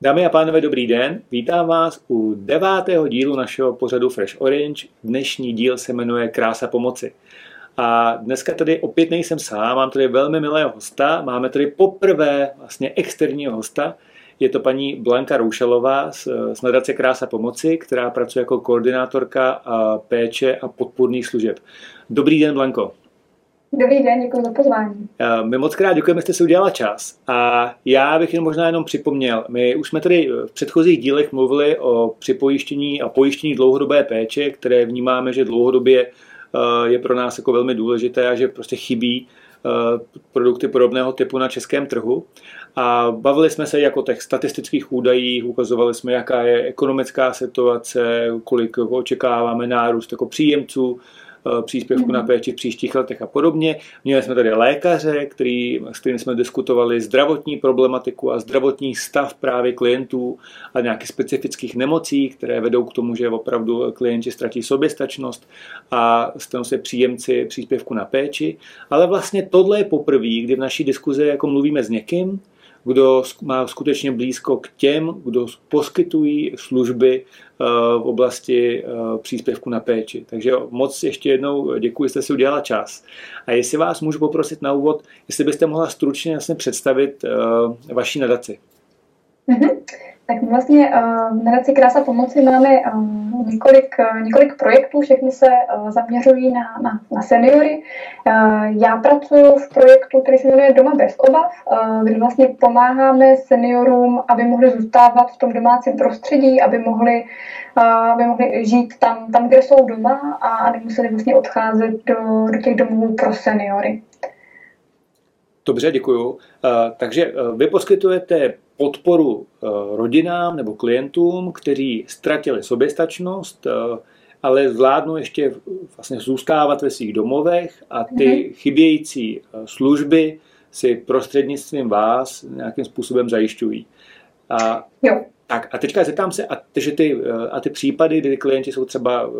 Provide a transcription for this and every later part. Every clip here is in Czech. Dámy a pánové, dobrý den. Vítám vás u 9. dílu našeho pořadu Fresh Orange. Dnešní díl se jmenuje Krása pomoci. A dneska tady opět nejsem sám, mám tady velmi milého hosta. Máme tady poprvé vlastně externího hosta. Je to paní Blanka Růšalová z nadace Krása pomoci, která pracuje jako koordinátorka péče a podpůrných služeb. Dobrý den, Blanko. Dobrý den, děkuji za pozvání. My moc krát děkujeme, že jste si udělala čas. A já bych jenom připomněl, my už jsme tady v předchozích dílech mluvili o připojištění a pojištění dlouhodobé péče, které vnímáme, že dlouhodobě je pro nás jako velmi důležité a že prostě chybí produkty podobného typu na českém trhu. A bavili jsme se jak o těch statistických údajích, ukazovali jsme, jaká je ekonomická situace, kolik očekáváme nárůst jako příjemců, příspěvku na péči v příštích letech a podobně. Měli jsme tady lékaře, s kterými jsme diskutovali zdravotní problematiku a zdravotní stav právě klientů a nějakých specifických nemocí, které vedou k tomu, že opravdu klienti ztratí soběstačnost a stanou se příjemci příspěvku na péči. Ale vlastně tohle je poprvé, kdy v naší diskuzi jako mluvíme s někým, kdo má skutečně blízko k těm, kdo poskytují služby v oblasti příspěvku na péči. Takže moc ještě jednou děkuji, že jste si udělala čas. A jestli vás můžu poprosit na úvod, jestli byste mohla stručně jasně představit vaši nadaci. Tak vlastně v nadaci Krása pomoci máme několik projektů, všechny se zaměřují na seniory. Já pracuji v projektu, který se jmenuje Doma bez obav, kde vlastně pomáháme seniorům, aby mohli zůstávat v tom domácím prostředí, aby mohli žít tam, kde jsou doma a nemuseli vlastně odcházet do těch domovů pro seniory. Dobře, děkuju. Takže vy poskytujete podporu rodinám nebo klientům, kteří ztratili soběstačnost, ale zvládnou ještě vlastně zůstávat ve svých domovech a ty chybějící služby si prostřednictvím vás nějakým způsobem zajišťují. A teďka zeptám se, ty případy, kdy klienti jsou třeba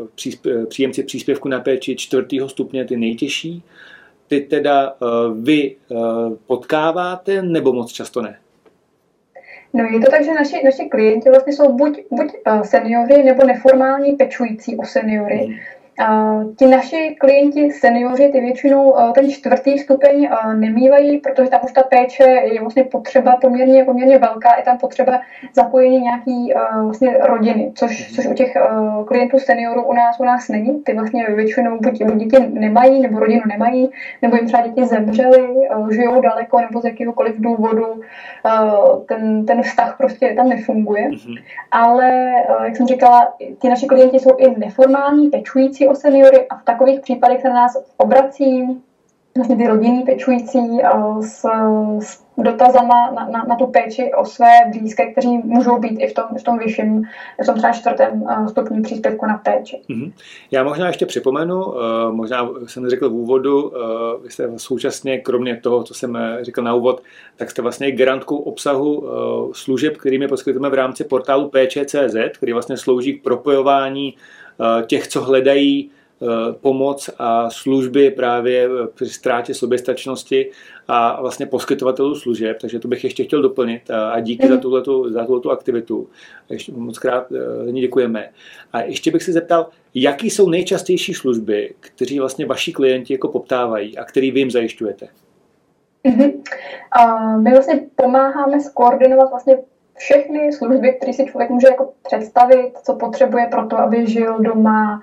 příjemci příspěvku na péči 4. stupně, ty nejtěžší, ty teda vy potkáváte, nebo moc často ne? No, je to tak, že naši klienti vlastně jsou buď senioři, nebo neformální pečující o seniory. Ti naši klienti seniori, ty většinou ten 4. stupeň nemývají, protože tam už ta péče je vlastně potřeba poměrně velká, je tam potřeba zapojení nějaký vlastně rodiny, což u těch klientů seniorů u nás není. Ty vlastně většinou buď děti nemají, nebo rodinu nemají, nebo jim třeba děti zemřely, žijou daleko, nebo z jakéhokoliv důvodu ten vztah prostě tam nefunguje. Ale, jak jsem říkala, ti naši klienti jsou i neformální pečující o seniory a v takových případech se na nás obrací vlastně ty rodinní pečující s dotazama na tu péči o své blízké, kteří můžou být i v tom vyšším, v tom třeba 4. stupni příspěvku na péči. Já možná ještě připomenu, možná jsem řekl v úvodu, vy jste současně, kromě toho, co jsem řekl na úvod, tak jste vlastně garantkou obsahu služeb, kterými poskytujeme v rámci portálu PČ.cz, který vlastně slouží k propojování těch, co hledají pomoc a služby právě při ztrátě soběstačnosti a vlastně poskytovatelů služeb, takže to bych ještě chtěl doplnit a díky za tuhletu aktivitu. Ještě moc krát za ní děkujeme. A ještě bych se zeptal, jaký jsou nejčastější služby, které vlastně vaši klienti jako poptávají a který vy jim zajišťujete? My vlastně pomáháme skoordinovat vlastně všechny služby, které si člověk může jako představit, co potřebuje pro to, aby žil doma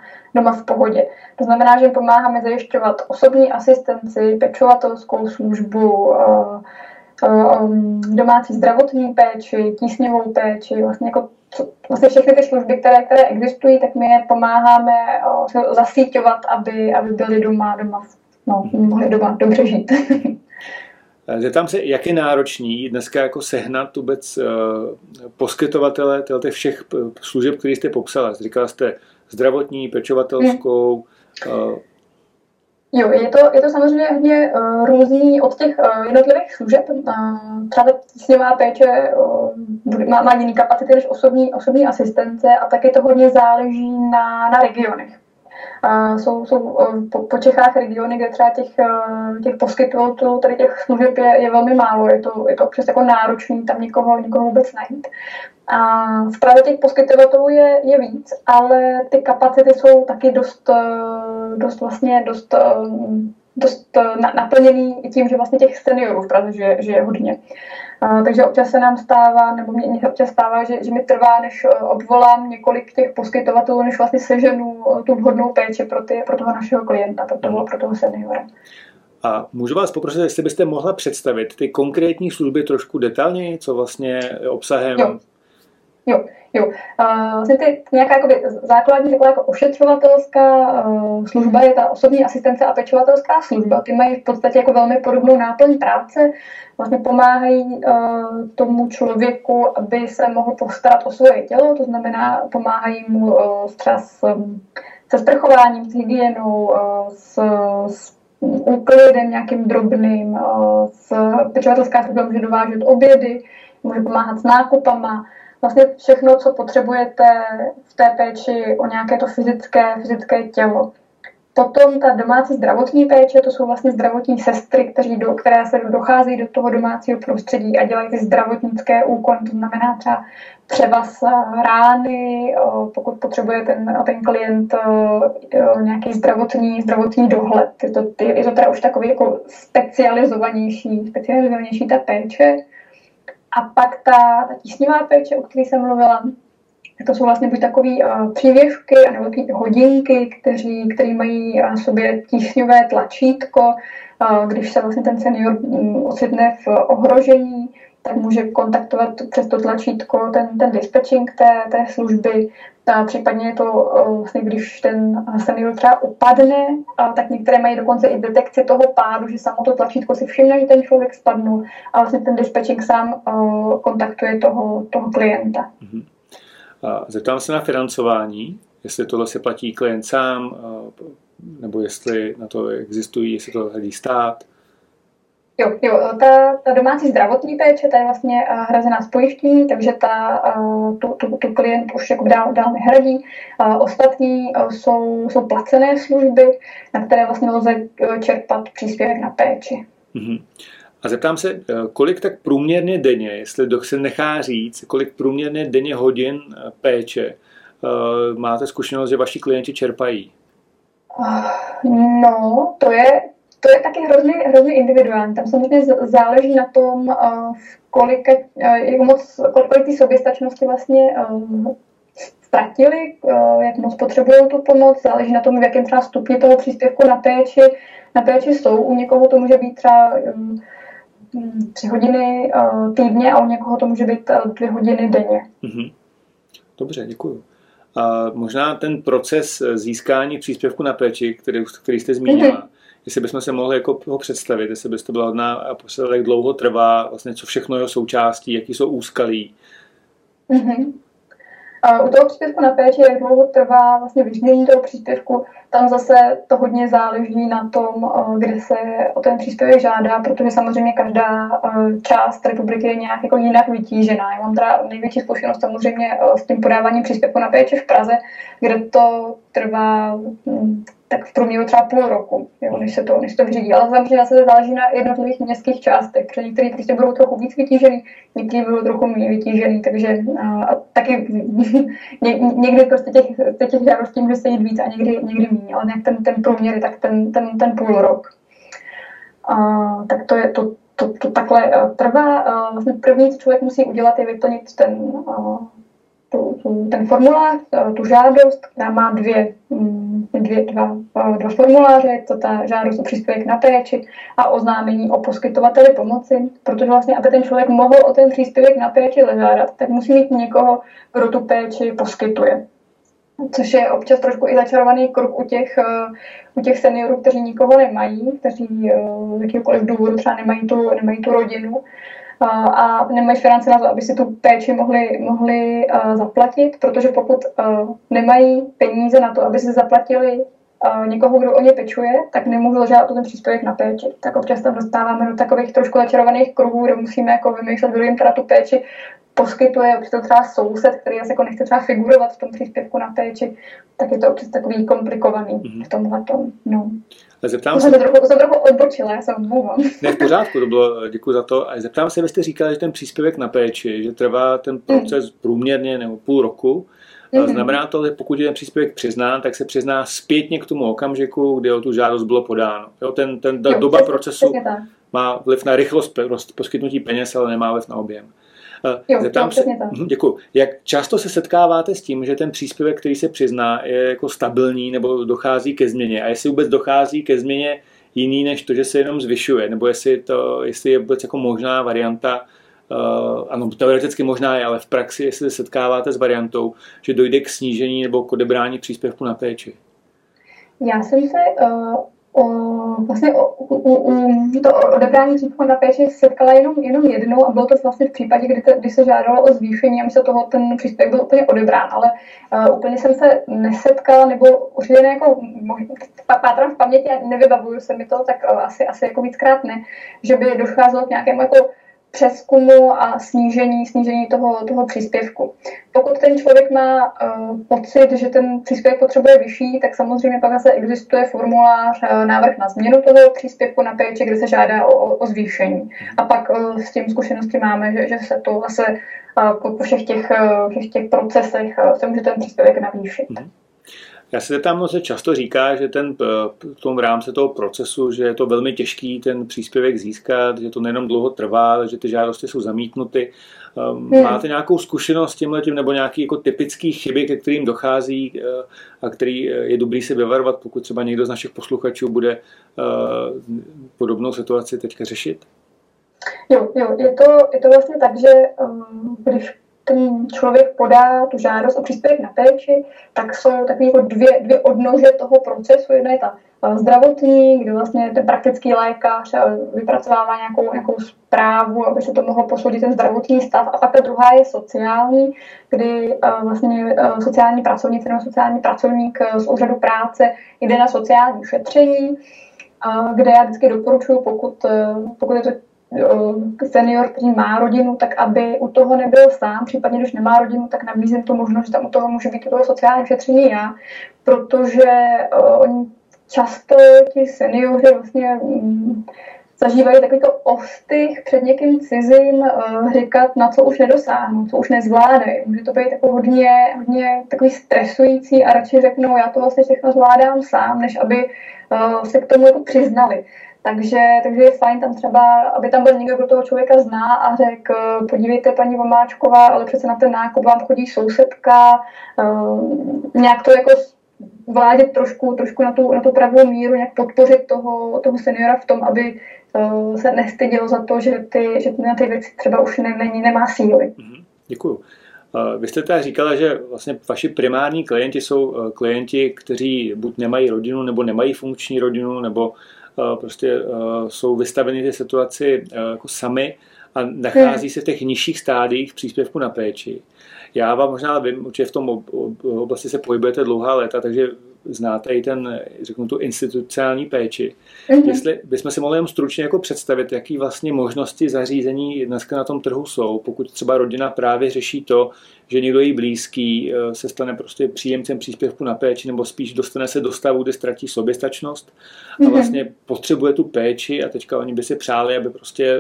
v pohodě. To znamená, že pomáháme zajišťovat osobní asistenci, pečovatelskou službu, domácí zdravotní péči, tísňovou péči, vlastně všechny ty služby, které existují, tak my je pomáháme zasíťovat, aby byli doma dobře žít. Zeptám se, jak je náročný dneska jako sehnat vůbec poskytovatele všech služeb, které jste popsala. Říkala jste zdravotní, pečovatelskou. Jo, je to samozřejmě hodně různý od těch jednotlivých služeb. Třeba tísňová péče má jiný kapacity než osobní asistence a taky to hodně záleží na regionech. Jsou po Čechách regiony, kde třeba těch poskytovatelů tady těch služeb je velmi málo. Je to občas jako náročný tam někoho vůbec najít. A v právě těch poskytovatelů je víc, ale ty kapacity jsou taky dost naplněný tím, že vlastně těch seniorů v Praze že je hodně. Takže občas se nám stává, nebo mě občas stává, že mi trvá, než obvolám několik těch poskytovatelů, než vlastně seženu tu vhodnou péči pro toho našeho klienta, pro toho seniora. A můžu vás poprosit, jestli byste mohla představit ty konkrétní služby trošku detailněji, co vlastně obsahem... Jo. Vlastně nějaká základní taková jako ošetřovatelská služba je ta osobní asistence a pečovatelská služba. Ty mají v podstatě jako velmi podobnou náplň práce. Vlastně pomáhají tomu člověku, aby se mohl postarat o svoje tělo, to znamená pomáhají mu třeba se sprchováním, s hygienou, s úklidem nějakým drobným, pečovatelská služba může dovážet obědy, může pomáhat s nákupama, vlastně všechno, co potřebujete v té péči o nějaké to fyzické tělo. Potom ta domácí zdravotní péče, to jsou vlastně zdravotní sestry, které se dochází do toho domácího prostředí a dělají ty zdravotnické úkony, to znamená třeba převaz rány, pokud potřebuje ten klient nějaký zdravotní dohled. Je to teda už takový jako specializovanější ta péče. A pak ta tísňová péče, o které jsem mluvila, to jsou vlastně buď takový přívěšky nebo takové hodinky, který mají na sobě tísňové tlačítko. Když se vlastně ten senior ocitne v ohrožení, tak může kontaktovat přes to tlačítko ten dispečing té služby. Případně je to, vlastně, když ten senior třeba upadne, tak některé mají dokonce i detekci toho pádu, že samo to tlačítko si všimne, že ten člověk spadnul a vlastně ten dispečing sám kontaktuje toho klienta. Zeptám se na financování, jestli tohle se platí klient sám, nebo jestli na to existují, jestli to hradí stát. Jo, ta domácí zdravotní péče, ta je vlastně hrazená z pojištění, takže tu klient už jako dál nehradí. Ostatní jsou placené služby, na které vlastně lze čerpat příspěvek na péči. Mm-hmm. A zeptám se, kolik tak průměrně denně, jestli se nechá říct, kolik průměrně denně hodin péče máte zkušenost, že vaši klienti čerpají? No, to je taky hrozně individuální. Tam samozřejmě záleží na tom, kolik té soběstačnosti vlastně ztratili, jak moc potřebují tu pomoc, záleží na tom, v jakém třeba stupni toho příspěvku na péči jsou. U někoho to může být třeba 3 hodiny týdně a u někoho to může být 2 hodiny denně. Dobře, děkuju. A možná ten proces získání příspěvku na péči, který jste zmínila, jestli bychom se mohli jako ho představit, jestli byste byla hodná a posledek dlouho trvá, vlastně co všechno jeho součástí, jaký jsou úskalí. U toho příspěvku na péči, jak dlouho trvá vlastně vyřízení toho příspěvku, tam zase to hodně záleží na tom, kde se o ten příspěvek žádá, protože samozřejmě každá část republiky je nějak jako jinak vytížená. Já mám teda největší zkušenost samozřejmě s tím podáváním příspěvku na péči v Praze, kde to trvá tak v průměru třeba půl roku, jo, než se to vyřídí. Ale samozřejmě se záleží na jednotlivých městských částech, protože některé prostě budou trochu víc vytížený, některé budou trochu méně vytížený, takže taky někdy prostě těch žádostí může se jít víc a někdy méně, ale nějak ten průměr je tak ten půl rok. Tak to je to takhle trvá. Vlastně první, co člověk musí udělat, je vyplnit ten formulář, tu žádost, která má dva formuláře, je to ta žádost o příspěvek na péči a oznámení o poskytovateli pomoci, protože vlastně, aby ten člověk mohl o ten příspěvek na péči zažádat, tak musí mít někoho, kdo tu péči poskytuje. Což je občas trošku i začarovaný kruh u těch seniorů, kteří nikoho nemají, kteří z jakýkoliv důvodu třeba nemají tu rodinu, a nemají finance na to, aby si tu péči mohli zaplatit, protože pokud nemají peníze na to, aby si zaplatili někoho, kdo o ně pečuje, tak nemůžu žádat o ten příspěvek na péči. Tak občas tam dostáváme do takových trošku začarovaných kruhů, kde musíme jako vymýšlet, kdo jim teda tu péči poskytuje, občas to třeba soused, který se jako nechce třeba figurovat v tom příspěvku na péči, tak je to občas takový komplikovaný v tomhletom. No. To jsem trochu odbočila, já se omlouvám. Ne, v pořádku, to bylo, děkuji za to. A zeptám se, vy jste říkala, že ten příspěvek na péči, že trvá ten proces průměrně nebo půl roku. Znamená to, že pokud je ten příspěvek přiznán, tak se přizná zpětně k tomu okamžiku, kdy o tu žádost bylo podáno. Jo, doba procesu má vliv na rychlost poskytnutí peněz, ale nemá vliv na objem. Děkuji. Jak často se setkáváte s tím, že ten příspěvek, který se přizná, je jako stabilní nebo dochází ke změně? A jestli vůbec dochází ke změně jiný, než to, že se jenom zvyšuje? Nebo jestli je vůbec jako možná varianta, ano, teoreticky možná je, ale v praxi, jestli se setkáváte s variantou, že dojde k snížení nebo k odebrání příspěvku na péči? Já jsem se... to odebrání příspěvku na péči setkala jenom jednou a bylo to vlastně v případě, kdy se žádalo o zvýšení a místo toho ten příspěvek byl úplně odebrán, ale úplně jsem se nesetkala, nebo určitě pátrám v paměti a nevybavuju se mi to, tak asi jako víckrát ne, že by docházelo k nějakému jako přeskumu a snížení toho příspěvku. Pokud ten člověk má pocit, že ten příspěvek potřebuje vyšší, tak samozřejmě pak zase existuje formulář, návrh na změnu toho příspěvku na péči, kde se žádá o zvýšení. A pak s tím zkušenosti máme, že se to zase po všech těch procesech se může ten příspěvek navýšit. Já se tam často říká, že v tom rámci toho procesu, že je to velmi těžký ten příspěvek získat, že to nejenom dlouho trvá, ale že ty žádosti jsou zamítnuty. Máte nějakou zkušenost s tímhletím nebo nějaké jako typické chyby, ke kterým dochází a který je dobrý si vyvarovat, pokud třeba někdo z našich posluchačů bude podobnou situaci teďka řešit? Jo, je to vlastně tak, že když ten člověk podá tu žádost o příspěvek na péči, tak jsou takové jako dvě odnože toho procesu. Jedna je ta zdravotní, kde vlastně ten praktický lékař vypracovává nějakou zprávu, aby se to mohlo posoudit ten zdravotní stav. A pak ta druhá je sociální, kdy vlastně sociální pracovnice nebo sociální pracovník z úřadu práce jde na sociální šetření, kde já vždycky doporučuji, pokud je to senior, který má rodinu, tak aby u toho nebyl sám, případně když nemá rodinu, tak nabízím tu možnost, že tam u toho může být u toho sociální šetření já, protože oni často ti seniori vlastně zažívají takový to ostych před někým cizím, říkat, na co už nedosáhnou, co už nezvládají. Může to být jako hodně takový stresující a radši řeknou, já to vlastně všechno zvládám sám, než aby se k tomu jako přiznali. Takže je fajn tam třeba, aby tam byl někdo, kdo toho člověka zná a řekl, podívejte, paní Vomáčková, ale přece na ten nákup vám chodí sousedka, nějak to jako vládět trošku na tu pravou míru, nějak podpořit toho seniora v tom, aby se nestydělo za to, že na ty věci třeba už nemá síly. Děkuju. Vy jste teda říkala, že vlastně vaši primární klienti jsou klienti, kteří buď nemají rodinu, nebo nemají funkční rodinu, nebo prostě jsou vystaveni té situaci jako sami a nachází se v těch nižších stádiích příspěvku na péči. Já vám možná vím, že v tom oblasti se pohybujete dlouhá léta, takže znáte i tu institucionální péči. Jestli bychom si mohli jenom stručně jako představit, jaký vlastně možnosti zařízení dneska na tom trhu jsou, pokud třeba rodina právě řeší to, že někdo její blízký se stane prostě příjemcem příspěvku na péči, nebo spíš dostane se do stavu, kde ztratí soběstačnost a vlastně potřebuje tu péči a teďka oni by si přáli, aby prostě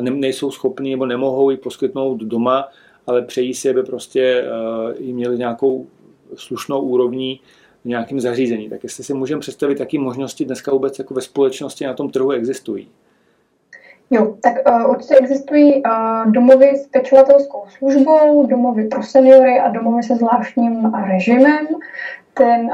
nejsou schopní nebo nemohou ji poskytnout doma, ale přejí si, aby prostě ji měli nějakou slušnou úrovní v nějakém zařízení. Tak jestli si můžeme představit, jaké možnosti dneska vůbec jako ve společnosti na tom trhu existují. Jo, tak určitě existují domovy s pečovatelskou službou, domovy pro seniory a domovy se zvláštním režimem. Ten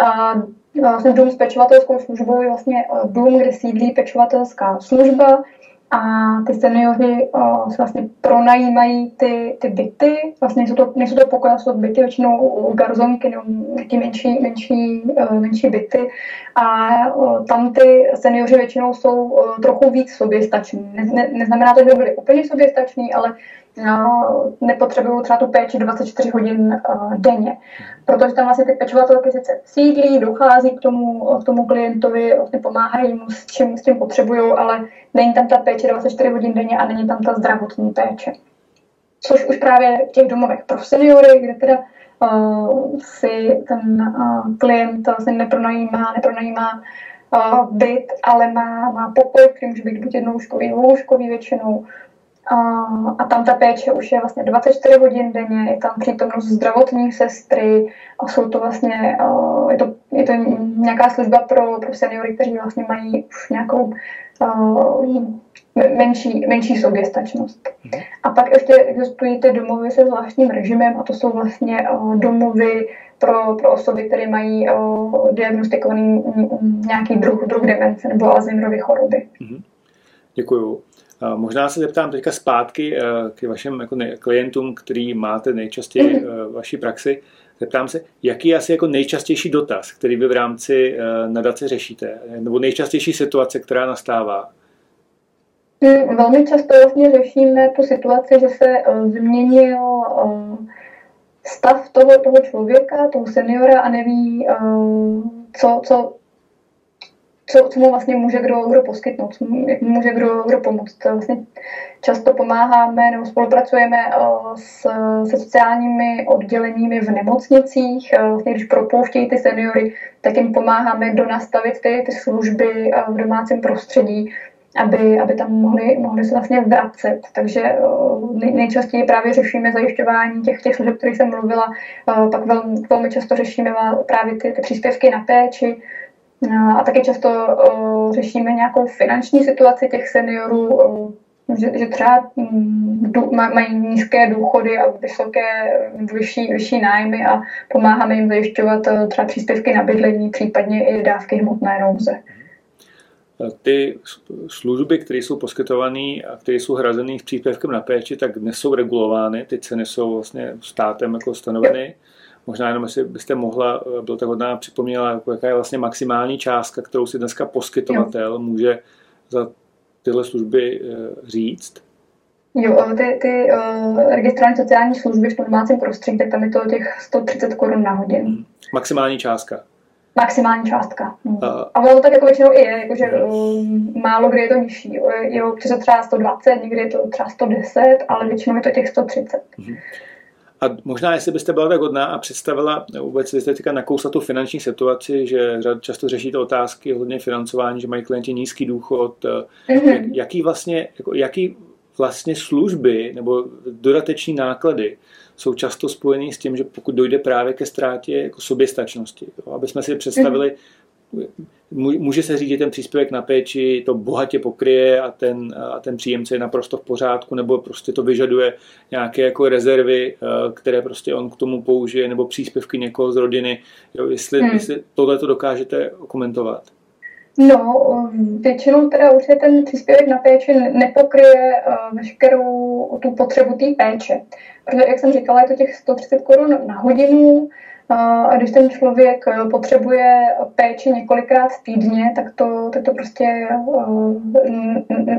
dům s pečovatelskou službou je vlastně dům, kde sídlí pečovatelská služba a ty seniori se vlastně pronajímají ty byty. Vlastně nejsou to pokoje, jsou to byty, většinou garzonky nebo ty menší byty. A tam ty seniori většinou jsou trochu víc soběstační. Neznamená to, že byli úplně soběstační, ale nepotřebují třeba tu péči 24 hodin denně. Protože tam vlastně ty pečovatelky sice sídlí, dochází k tomu klientovi, vlastně pomáhají mu s tím potřebují, ale není tam ta péče 24 hodin denně a není tam ta zdravotní péče. Což už právě v těch domovech pro seniory, kde teda si ten klient vlastně nepronajímá byt, ale má pokoj, který může být buď jednouškový, dvouuškový většinou. A tam ta péče už je vlastně 24 hodin denně, je tam přítomnost zdravotní sestry a jsou to vlastně, je to nějaká služba pro seniory, kteří vlastně mají už nějakou menší soběstačnost. A pak ještě existují ty domovy se zvláštním režimem a to jsou vlastně domovy pro osoby, které mají diagnostikovaný nějaký druh demence nebo Alzheimerovy choroby. Děkuju. Možná se zeptám teďka zpátky k vašim jako klientům, který máte nejčastěji v vaší praxi. Zeptám se, jaký je asi jako nejčastější dotaz, který vy v rámci nadace řešíte? Nebo nejčastější situace, která nastává? Velmi často vlastně řešíme tu situaci, že se změnil stav toho člověka, toho seniora a neví, co mu vlastně může kdo poskytnout, jak mu může kdo pomoct. Vlastně často pomáháme nebo spolupracujeme se sociálními odděleními v nemocnicích. Vlastně, když propouštějí ty seniory, tak jim pomáháme donastavit ty služby v domácím prostředí, aby tam mohli se vlastně vracet. Takže nejčastěji právě řešíme zajišťování těch služeb, o kterých jsem mluvila. Pak velmi často řešíme právě ty příspěvky na péči. A taky často řešíme nějakou finanční situaci těch seniorů, že třeba mají nízké důchody a vyšší nájmy a pomáháme jim zajišťovat třeba příspěvky na bydlení, případně i dávky hmotné nouze. Ty služby, které jsou poskytované a které jsou hrazené s příspěvkem na péči, tak dnes jsou regulovány, ty ceny jsou vlastně státem jako stanoveny. Možná jenom, jestli byste mohla, bylo tak hodná, připomněla, jaká je vlastně maximální částka, kterou si dneska poskytovatel může za tyhle služby říct? Jo, ty registrované sociální služby v domácím prostředí, tak tam je to těch 130 korun na hodinu. Maximální částka? Maximální částka. A ono to tak jako většinou i je, jakože málo kde je to nižší. Je to třeba 120, někdy je to třeba 110, ale většinou je to těch 130. A možná, jestli byste byla tak hodná a představila vůbec, vy jste teďka nakousla tu finanční situaci, že často řešíte otázky hodně financování, že mají klienti nízký důchod. Jaký vlastně služby nebo dodateční náklady jsou často spojený s tím, že pokud dojde právě ke ztrátě jako soběstačnosti, aby jsme si představili, může se říct, že ten příspěvek na péči to bohatě pokryje a ten příjemce je naprosto v pořádku, nebo prostě to vyžaduje nějaké jako rezervy, které prostě on k tomu použije, nebo příspěvky někoho z rodiny. Jo, jestli tohle to dokážete komentovat. No, většinou teda určitě ten příspěvek na péči nepokryje veškerou tu potřebu té péče. Protože, jak jsem říkala, je to těch 130 korun na hodinu. A když ten člověk potřebuje péči několikrát týdně, tak to prostě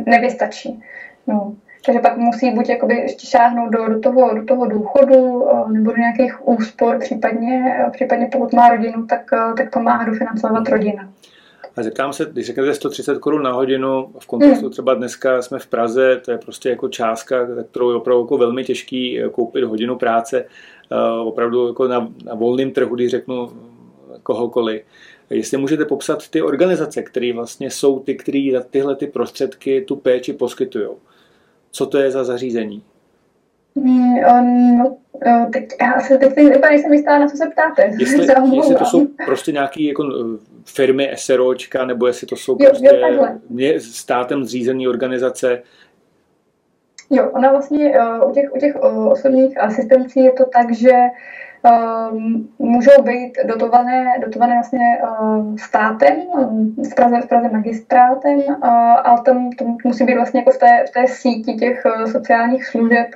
nevystačí. No. Takže pak musí buď šáhnout do toho důchodu nebo do nějakých úspor, případně pokud má rodinu, tak pomáhá dofinancovat rodina. A zeptám se, když řeknete 130 korun na hodinu, v kontextu třeba dneska jsme v Praze, to je prostě jako částka, kterou je opravdu jako velmi těžký koupit hodinu práce, opravdu jako na volném trhu, když řeknu kohokoliv. Jestli můžete popsat ty organizace, které vlastně jsou ty, které za tyhle ty prostředky tu péči poskytují. Co to je za zařízení? No, teď nejsem jistá, na co se ptáte. Jestli to jsou prostě nějaké jako firmy SROčka, nebo jestli to jsou prostě státem zřízené organizace. Jo, ona vlastně u těch osobních asistencí je to tak, že můžou být dotované vlastně státem, v Praze magistrátem, ale tam to musí být vlastně jako v té síti těch sociálních služeb,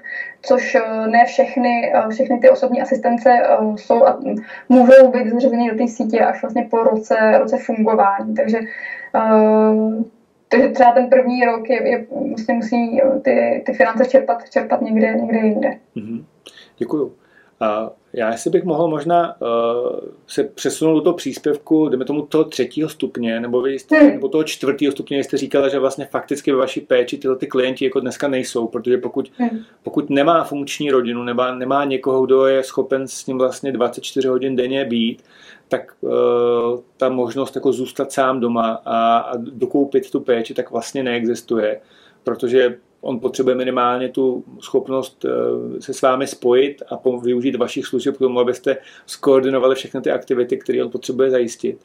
což ne všechny ty osobní asistence jsou a můžou být zařazeny do té sítě až vlastně po roce fungování. Takže Takže třeba ten první rok je musí ty finance čerpat někde jinde. Mm-hmm. Děkuju. Já jestli bych mohl možná se přesunout do toho příspěvku, jdeme tomu toho 3. stupně, nebo nebo toho 4. stupně, jste říkala, že vlastně fakticky ve vaší péči tyhle ty klienti jako dneska nejsou, protože pokud nemá funkční rodinu, nebo nemá někoho, kdo je schopen s ním vlastně 24 hodin denně být, tak ta možnost jako zůstat sám doma a dokoupit tu péči tak vlastně neexistuje, protože on potřebuje minimálně tu schopnost se s vámi spojit a využít vašich služeb k tomu, abyste skoordinovali všechny ty aktivity, které on potřebuje zajistit.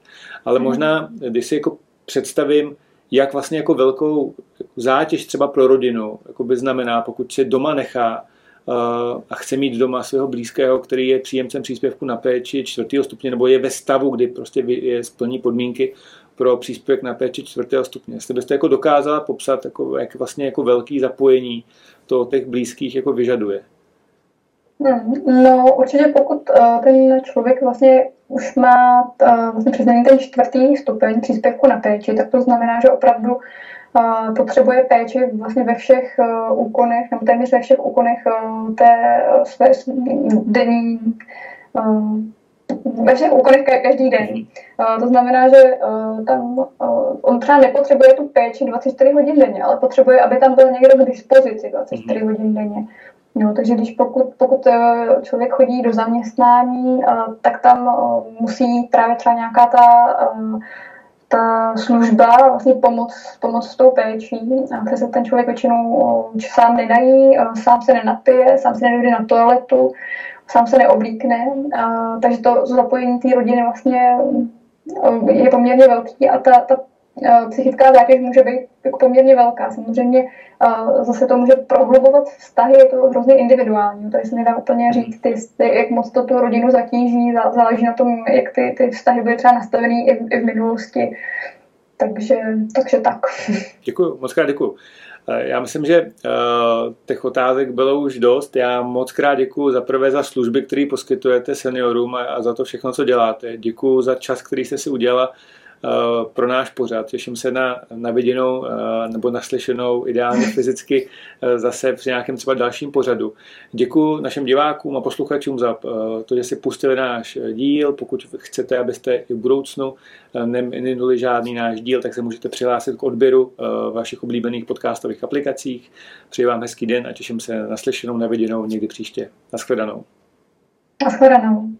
Ale možná, když si jako představím, jak vlastně jako velkou zátěž třeba pro rodinu jako by znamená, pokud se doma nechá a chce mít doma svého blízkého, který je příjemcem příspěvku na péči 4. stupně, nebo je ve stavu, kdy prostě splní podmínky pro příspěvek na péči 4. stupně. Jestli byste jako dokázala popsat, jako, jak vlastně jako velký zapojení to těch blízkých jako vyžaduje? No určitě pokud ten člověk vlastně už má vlastně přiznaný ten 4. stupeň příspěvku na péči, tak to znamená, že opravdu potřebuje péči vlastně ve všech úkonech, nebo téměř ve všech úkonech té své denní ve všech úkonech každý den. To znamená, že tam on třeba nepotřebuje tu péči 24 hodin denně, ale potřebuje, aby tam byl někdo k dispozici 24 hodin denně. No, takže když pokud člověk chodí do zaměstnání, tak tam musí právě třeba nějaká ta služba, vlastně pomoc s tou péčí, kde se ten člověk většinou sám nenají, sám se nenapije, sám se nedojde na toaletu, sám se neoblíkne, takže to zapojení té rodiny vlastně je poměrně velký a ta psychická zátěž může být poměrně velká. Samozřejmě zase to může prohlubovat vztahy, je to hrozně individuální, takže se nedá úplně říct, jak moc to tu rodinu zatíží, záleží na tom, jak ty vztahy byly třeba nastavený i v minulosti. Takže tak. Děkuju, moc krát děkuju. Já myslím, že těch otázek bylo už dost. Já moc krát děkuju za prvé za služby, které poskytujete seniorům a za to všechno, co děláte. Děkuju za čas, který jste si udělala pro náš pořad. Těším se na viděnou nebo naslyšenou ideálně fyzicky zase při nějakém třeba dalším pořadu. Děkuju našim divákům a posluchačům za to, že si pustili náš díl. Pokud chcete, abyste i v budoucnu neminuli žádný náš díl, tak se můžete přihlásit k odběru vašich oblíbených podcastových aplikacích. Přeji vám hezký den a těším se na naslyšenou, na viděnou někdy příště. Naschledanou.